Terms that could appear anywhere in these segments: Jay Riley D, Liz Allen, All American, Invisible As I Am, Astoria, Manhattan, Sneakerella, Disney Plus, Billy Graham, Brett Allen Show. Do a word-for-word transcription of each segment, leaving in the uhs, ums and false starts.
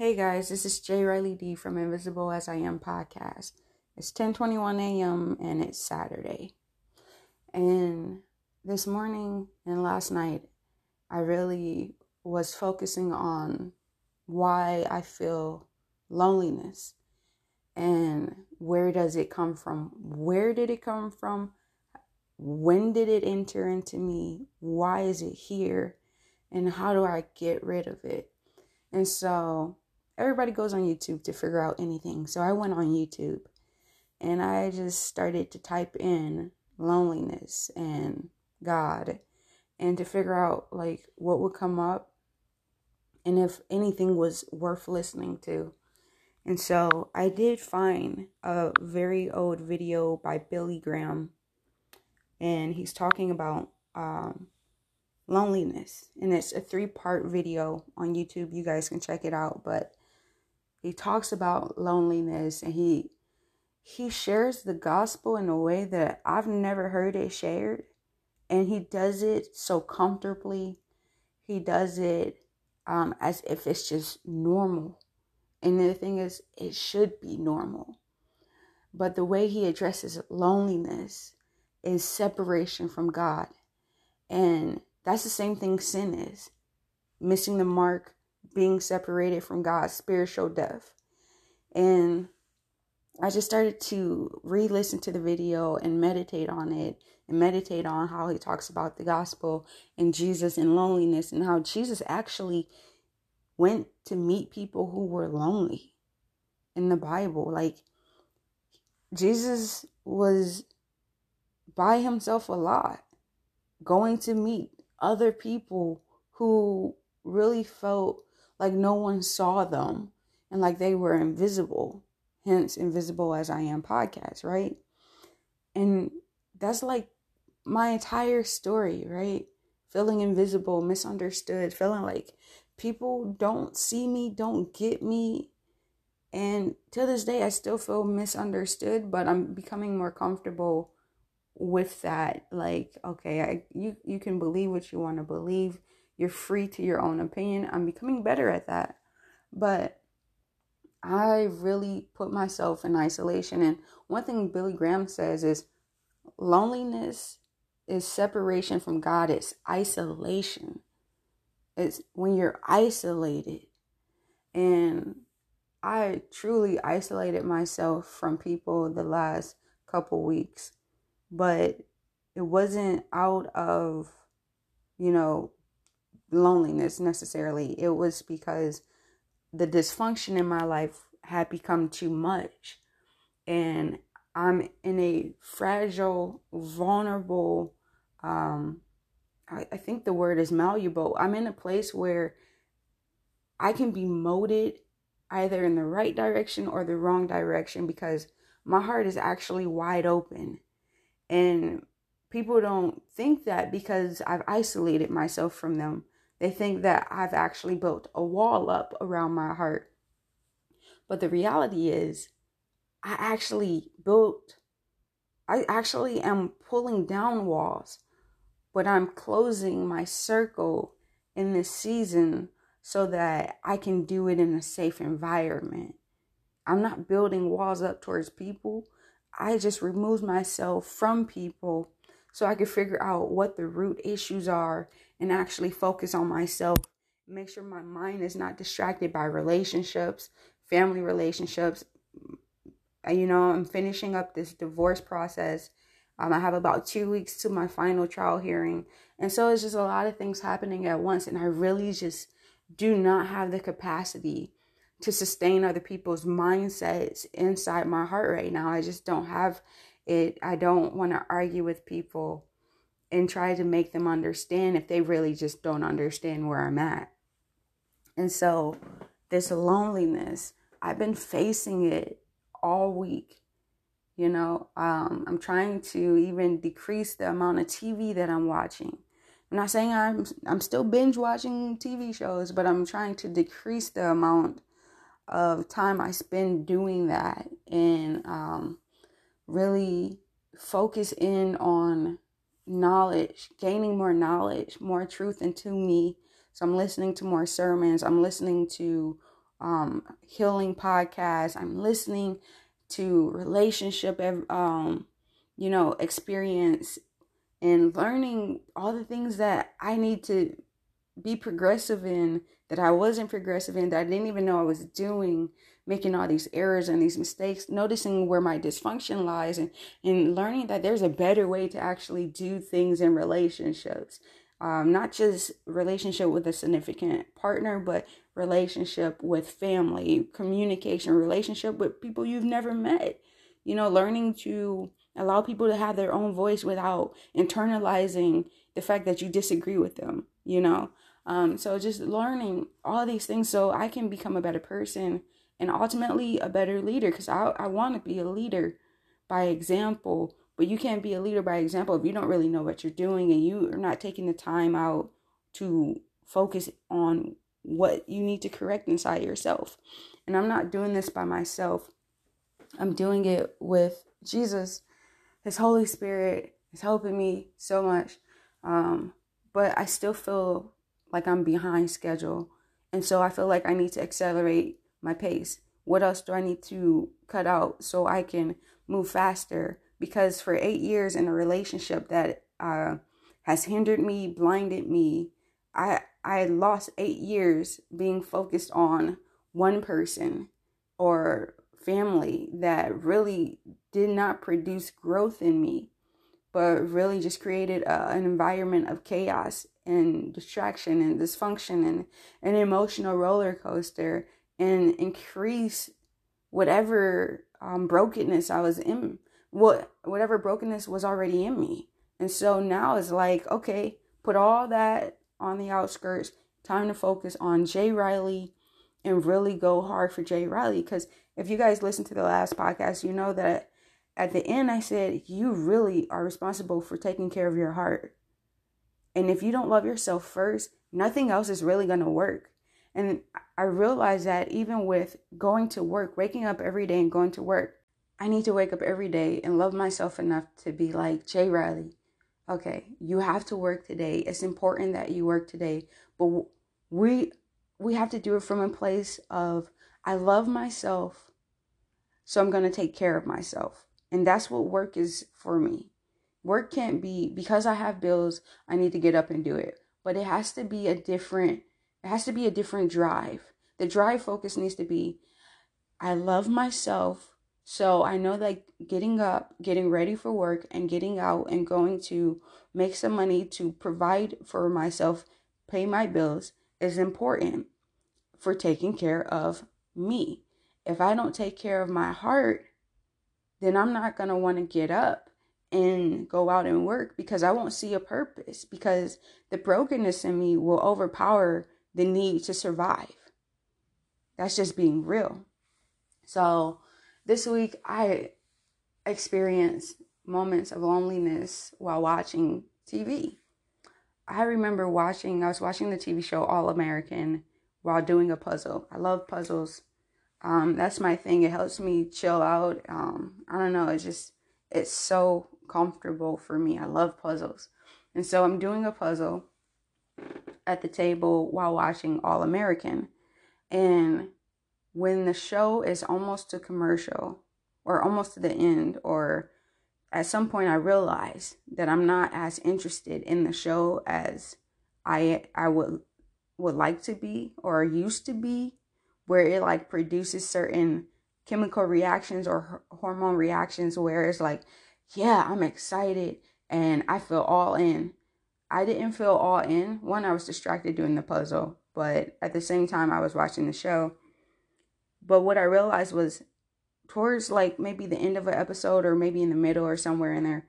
Hey guys, this is Jay Riley D from Invisible As I Am podcast. It's ten twenty-one a.m. and it's Saturday. And this morning and last night, I really was focusing on why I feel loneliness and where does it come from? Where did it come from? When did it enter into me? Why is it here? And how do I get rid of it? And so everybody goes on YouTube to figure out anything. So I went on YouTube and I just started to type in loneliness and God and to figure out like what would come up and if anything was worth listening to. And so I did find a very old video by Billy Graham, and he's talking about um, loneliness, and it's a three-part video on YouTube. You guys can check it out, but he talks about loneliness, and he he shares the gospel in a way that I've never heard it shared, and he does it so comfortably. He does it um, as if it's just normal, and the thing is, it should be normal, but the way he addresses loneliness is separation from God, and that's the same thing sin is. Missing the mark, being separated from God, spiritual death. And I just started to re-listen to the video and meditate on it. And meditate on how he talks about the gospel and Jesus and loneliness. And how Jesus actually went to meet people who were lonely in the Bible. Like, Jesus was by himself a lot, going to meet other people who really felt like no one saw them and like they were invisible, hence Invisible As I Am podcast, right? And that's like my entire story, right? Feeling invisible, misunderstood, feeling like people don't see me, don't get me. And to this day, I still feel misunderstood, but I'm becoming more comfortable with that. Like, okay, I, you, you can believe what you want to believe. You're free to your own opinion. I'm becoming better at that. But I really put myself in isolation. And one thing Billy Graham says is loneliness is separation from God. It's isolation. It's when you're isolated. And I truly isolated myself from people the last couple weeks. But it wasn't out of, you know, loneliness necessarily. It was because the dysfunction in my life had become too much. And I'm in a fragile, vulnerable, um, I, I think the word is malleable. I'm in a place where I can be molded either in the right direction or the wrong direction because my heart is actually wide open. And people don't think that because I've isolated myself from them. They think that I've actually built a wall up around my heart. But the reality is, I actually built, I actually am pulling down walls, but I'm closing my circle in this season so that I can do it in a safe environment. I'm not building walls up towards people. I just removed myself from people so I could figure out what the root issues are and actually focus on myself. Make sure my mind is not distracted by relationships, family relationships. You know, I'm finishing up this divorce process. Um, I have about two weeks to my final trial hearing. And so it's just a lot of things happening at once. And I really just do not have the capacity to sustain other people's mindsets inside my heart right now. I just don't have it. I don't want to argue with people and try to make them understand if they really just don't understand where I'm at. And so this loneliness, I've been facing it all week. You know, um, I'm trying to even decrease the amount of T V that I'm watching. I'm not saying I'm, I'm still binge watching T V shows, but I'm trying to decrease the amount of time I spend doing that and um, really focus in on knowledge, gaining more knowledge, more truth into me. So I'm listening to more sermons. I'm listening to um, healing podcasts. I'm listening to relationship, um, you know, experience, and learning all the things that I need to be progressive in, that I wasn't progressive in, that I didn't even know I was doing, making all these errors and these mistakes, noticing where my dysfunction lies, and, and learning that there's a better way to actually do things in relationships. Um, not just relationship with a significant partner, but relationship with family, communication, relationship with people you've never met. You know, learning to allow people to have their own voice without internalizing the fact that you disagree with them, you know. Um, so just learning all these things so I can become a better person and ultimately a better leader, because I, I want to be a leader by example. But you can't be a leader by example if you don't really know what you're doing and you are not taking the time out to focus on what you need to correct inside yourself. And I'm not doing this by myself. I'm doing it with Jesus. His Holy Spirit is helping me so much. Um, but I still feel like I'm behind schedule. And so I feel like I need to accelerate my pace. What else do I need to cut out so I can move faster? Because for eight years in a relationship that uh, has hindered me, blinded me, I I lost eight years being focused on one person or family that really did not produce growth in me, but really just created a, an environment of chaos and distraction and dysfunction and an emotional roller coaster, and increase whatever um, brokenness I was in. What whatever brokenness was already in me. And so now it's like, okay, put all that on the outskirts, time to focus on Jay Riley and really go hard for Jay Riley. Because if you guys listen to the last podcast, you know that at the end I said, you really are responsible for taking care of your heart. And if you don't love yourself first, nothing else is really going to work. And I realized that even with going to work, waking up every day and going to work, I need to wake up every day and love myself enough to be like, Jay Riley, okay, you have to work today. It's important that you work today. But we we have to do it from a place of, I love myself, so I'm going to take care of myself. And that's what work is for me. Work can't be, because I have bills, I need to get up and do it. But it has to be a different, it has to be a different drive. The drive focus needs to be, I love myself. So I know that getting up, getting ready for work, and getting out and going to make some money to provide for myself, pay my bills, is important for taking care of me. If I don't take care of my heart, then I'm not going to want to get up and go out and work, because I won't see a purpose, because the brokenness in me will overpower the need to survive. That's just being real. So this week, I experienced moments of loneliness while watching T V. I remember watching, I was watching the T V show All American while doing a puzzle. I love puzzles. Um, that's my thing. It helps me chill out. Um, I don't know. It's just, it's so comfortable for me. I love puzzles. And so I'm doing a puzzle at the table while watching All American. And when the show is almost to commercial or almost to the end, or at some point I realize that I'm not as interested in the show as I I would would like to be or used to be, where it like produces certain chemical reactions or hormone reactions where it's like, yeah, I'm excited and I feel all in. I didn't feel all in. One, I was distracted doing the puzzle, but at the same time I was watching the show. But what I realized was towards like maybe the end of an episode or maybe in the middle or somewhere in there,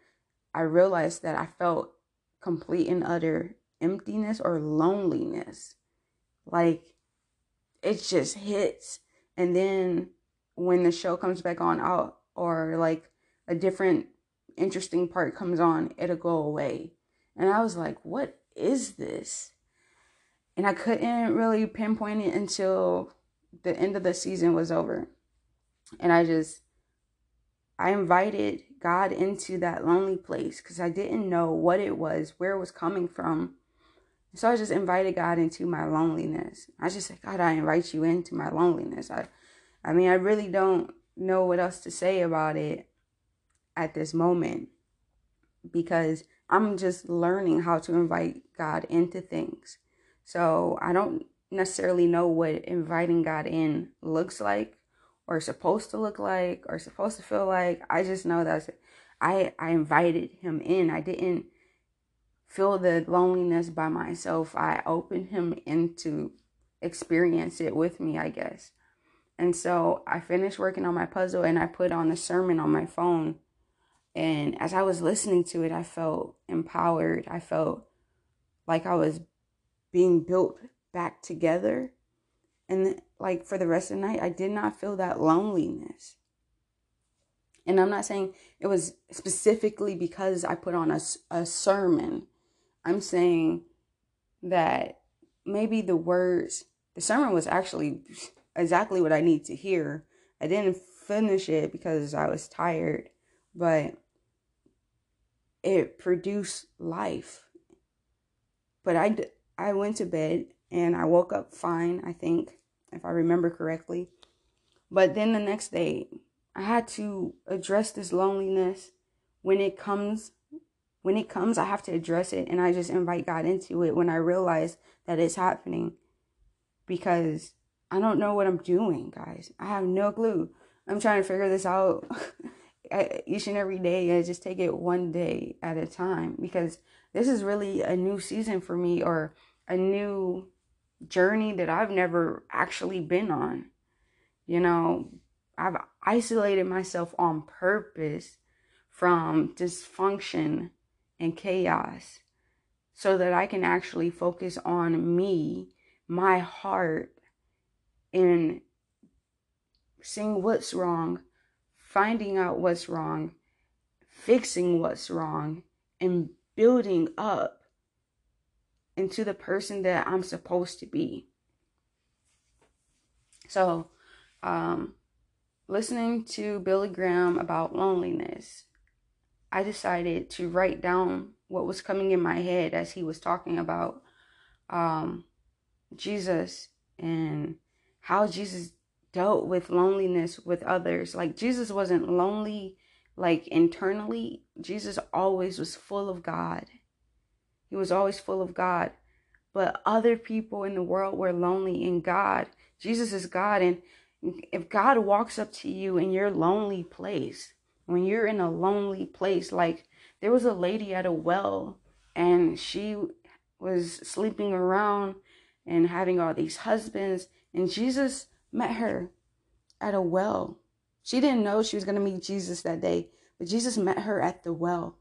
I realized that I felt complete and utter emptiness or loneliness. Like it just hits. And then when the show comes back on out or like a different interesting part comes on, it'll go away. And I was like, what is this? And I couldn't really pinpoint it until the end of the season was over. And I just, I invited God into that lonely place because I didn't know what it was, where it was coming from. So I just invited God into my loneliness. I just said, God, I invite you into my loneliness. I, I mean, I really don't know what else to say about it at this moment, because I'm just learning how to invite God into things. So I don't necessarily know what inviting God in looks like, or supposed to look like, or supposed to feel like. I just know that I, I invited him in. I didn't feel the loneliness by myself. I opened him in to experience it with me, I guess. And so I finished working on my puzzle and I put on the sermon on my phone. And as I was listening to it, I felt empowered. I felt like I was being built back together. And like for the rest of the night, I did not feel that loneliness. And I'm not saying it was specifically because I put on a, a sermon. I'm saying that maybe the words, the sermon was actually exactly what I need to hear. I didn't finish it because I was tired, but it produced life. But I, I went to bed and I woke up fine, I think, if I remember correctly. But then the next day, I had to address this loneliness. When it comes, when it comes, I have to address it, and I just invite God into it when I realize that it's happening, because I don't know what I'm doing, guys. I have no clue. I'm trying to figure this out each and every day. I just take it one day at a time, because this is really a new season for me, or a new journey that I've never actually been on. You know, I've isolated myself on purpose from dysfunction and chaos so that I can actually focus on me, my heart, and seeing what's wrong, finding out what's wrong, fixing what's wrong, and building up into the person that I'm supposed to be. So, um, listening to Billy Graham about loneliness, I decided to write down what was coming in my head as he was talking about um, Jesus and how Jesus dealt with loneliness with others. Like, Jesus wasn't lonely, like, internally. Jesus always was full of God. He was always full of God. But other people in the world were lonely in God. Jesus is God, and if God walks up to you in your lonely place, when you're in a lonely place, like there was a lady at a well and she was sleeping around and having all these husbands, and Jesus met her at a well. She didn't know she was going to meet Jesus that day, but Jesus met her at the well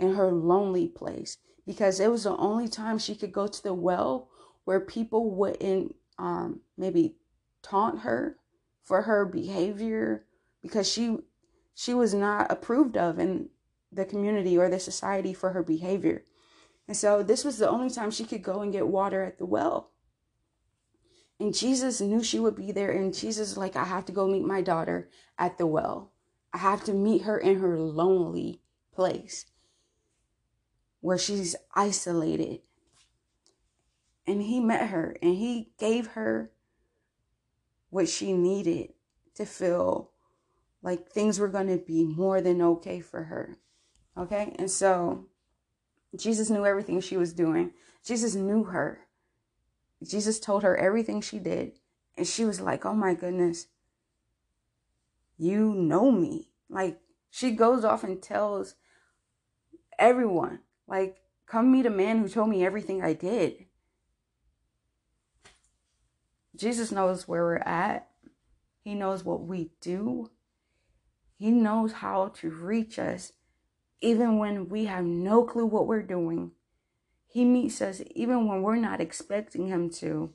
in her lonely place, because it was the only time she could go to the well where people wouldn't um, maybe taunt her for her behavior, because she she was not approved of in the community or the society for her behavior. And so this was the only time she could go and get water at the well. And Jesus knew she would be there, and Jesus, like, I have to go meet my daughter at the well. I have to meet her in her lonely place where she's isolated. And he met her and he gave her what she needed to feel like things were going to be more than okay for her. Okay? And so Jesus knew everything she was doing. Jesus knew her. Jesus told her everything she did. And she was like, oh my goodness, you know me. Like, she goes off and tells everyone, like, come meet a man who told me everything I did. Jesus knows where we're at. He knows what we do. He knows how to reach us even when we have no clue what we're doing. He meets us even when we're not expecting him to.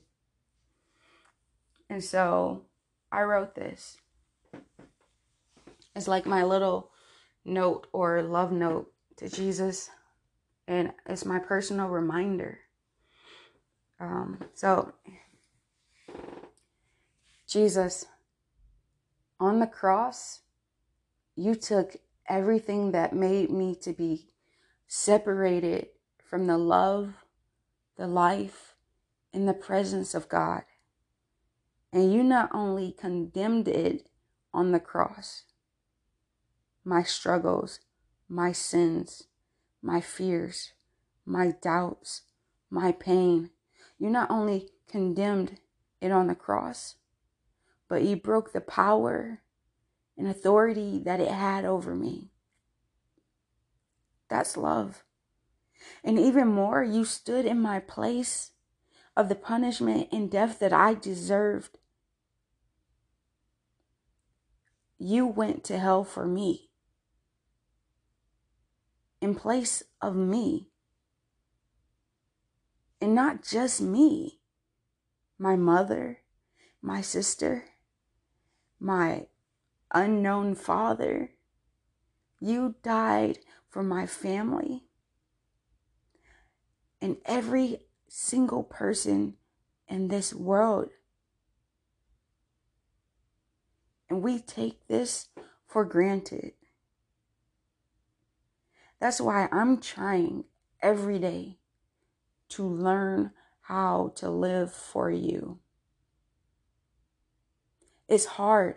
And so I wrote this. It's like my little note or love note to Jesus. And it's my personal reminder. Um, so... Jesus, on the cross, you took everything that made me to be separated from the love, the life in the presence of God. And you not only condemned it on the cross, my struggles, my sins, my fears, my doubts, my pain. You not only condemned it on the cross, but you broke the power and authority that it had over me. That's love. And even more, you stood in my place of the punishment and death that I deserved. You went to hell for me, in place of me. And not just me, my mother, my sister, my unknown father. You died for my family and every single person in this world. And we take this for granted. That's why I'm trying every day to learn how to live for you. It's hard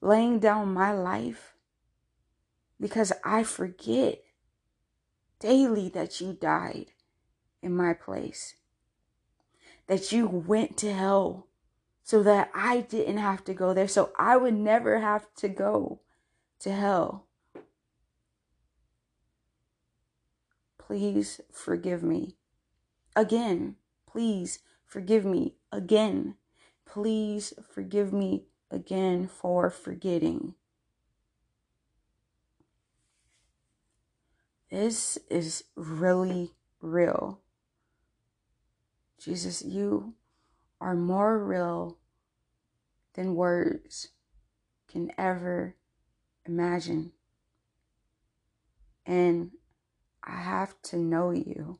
laying down my life because I forget daily that you died in my place, that you went to hell so that I didn't have to go there, so I would never have to go to hell. Please forgive me again. Please forgive me again. Please forgive me again for forgetting. This is really real. Jesus, you are more real than words can ever imagine. And I have to know you.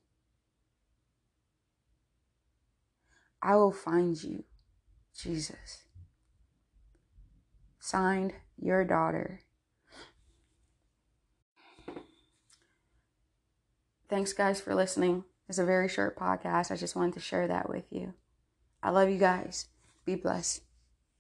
I will find you, Jesus. Signed, your daughter. Thanks, guys, for listening. It's a very short podcast. I just wanted to share that with you. I love you guys. Be blessed.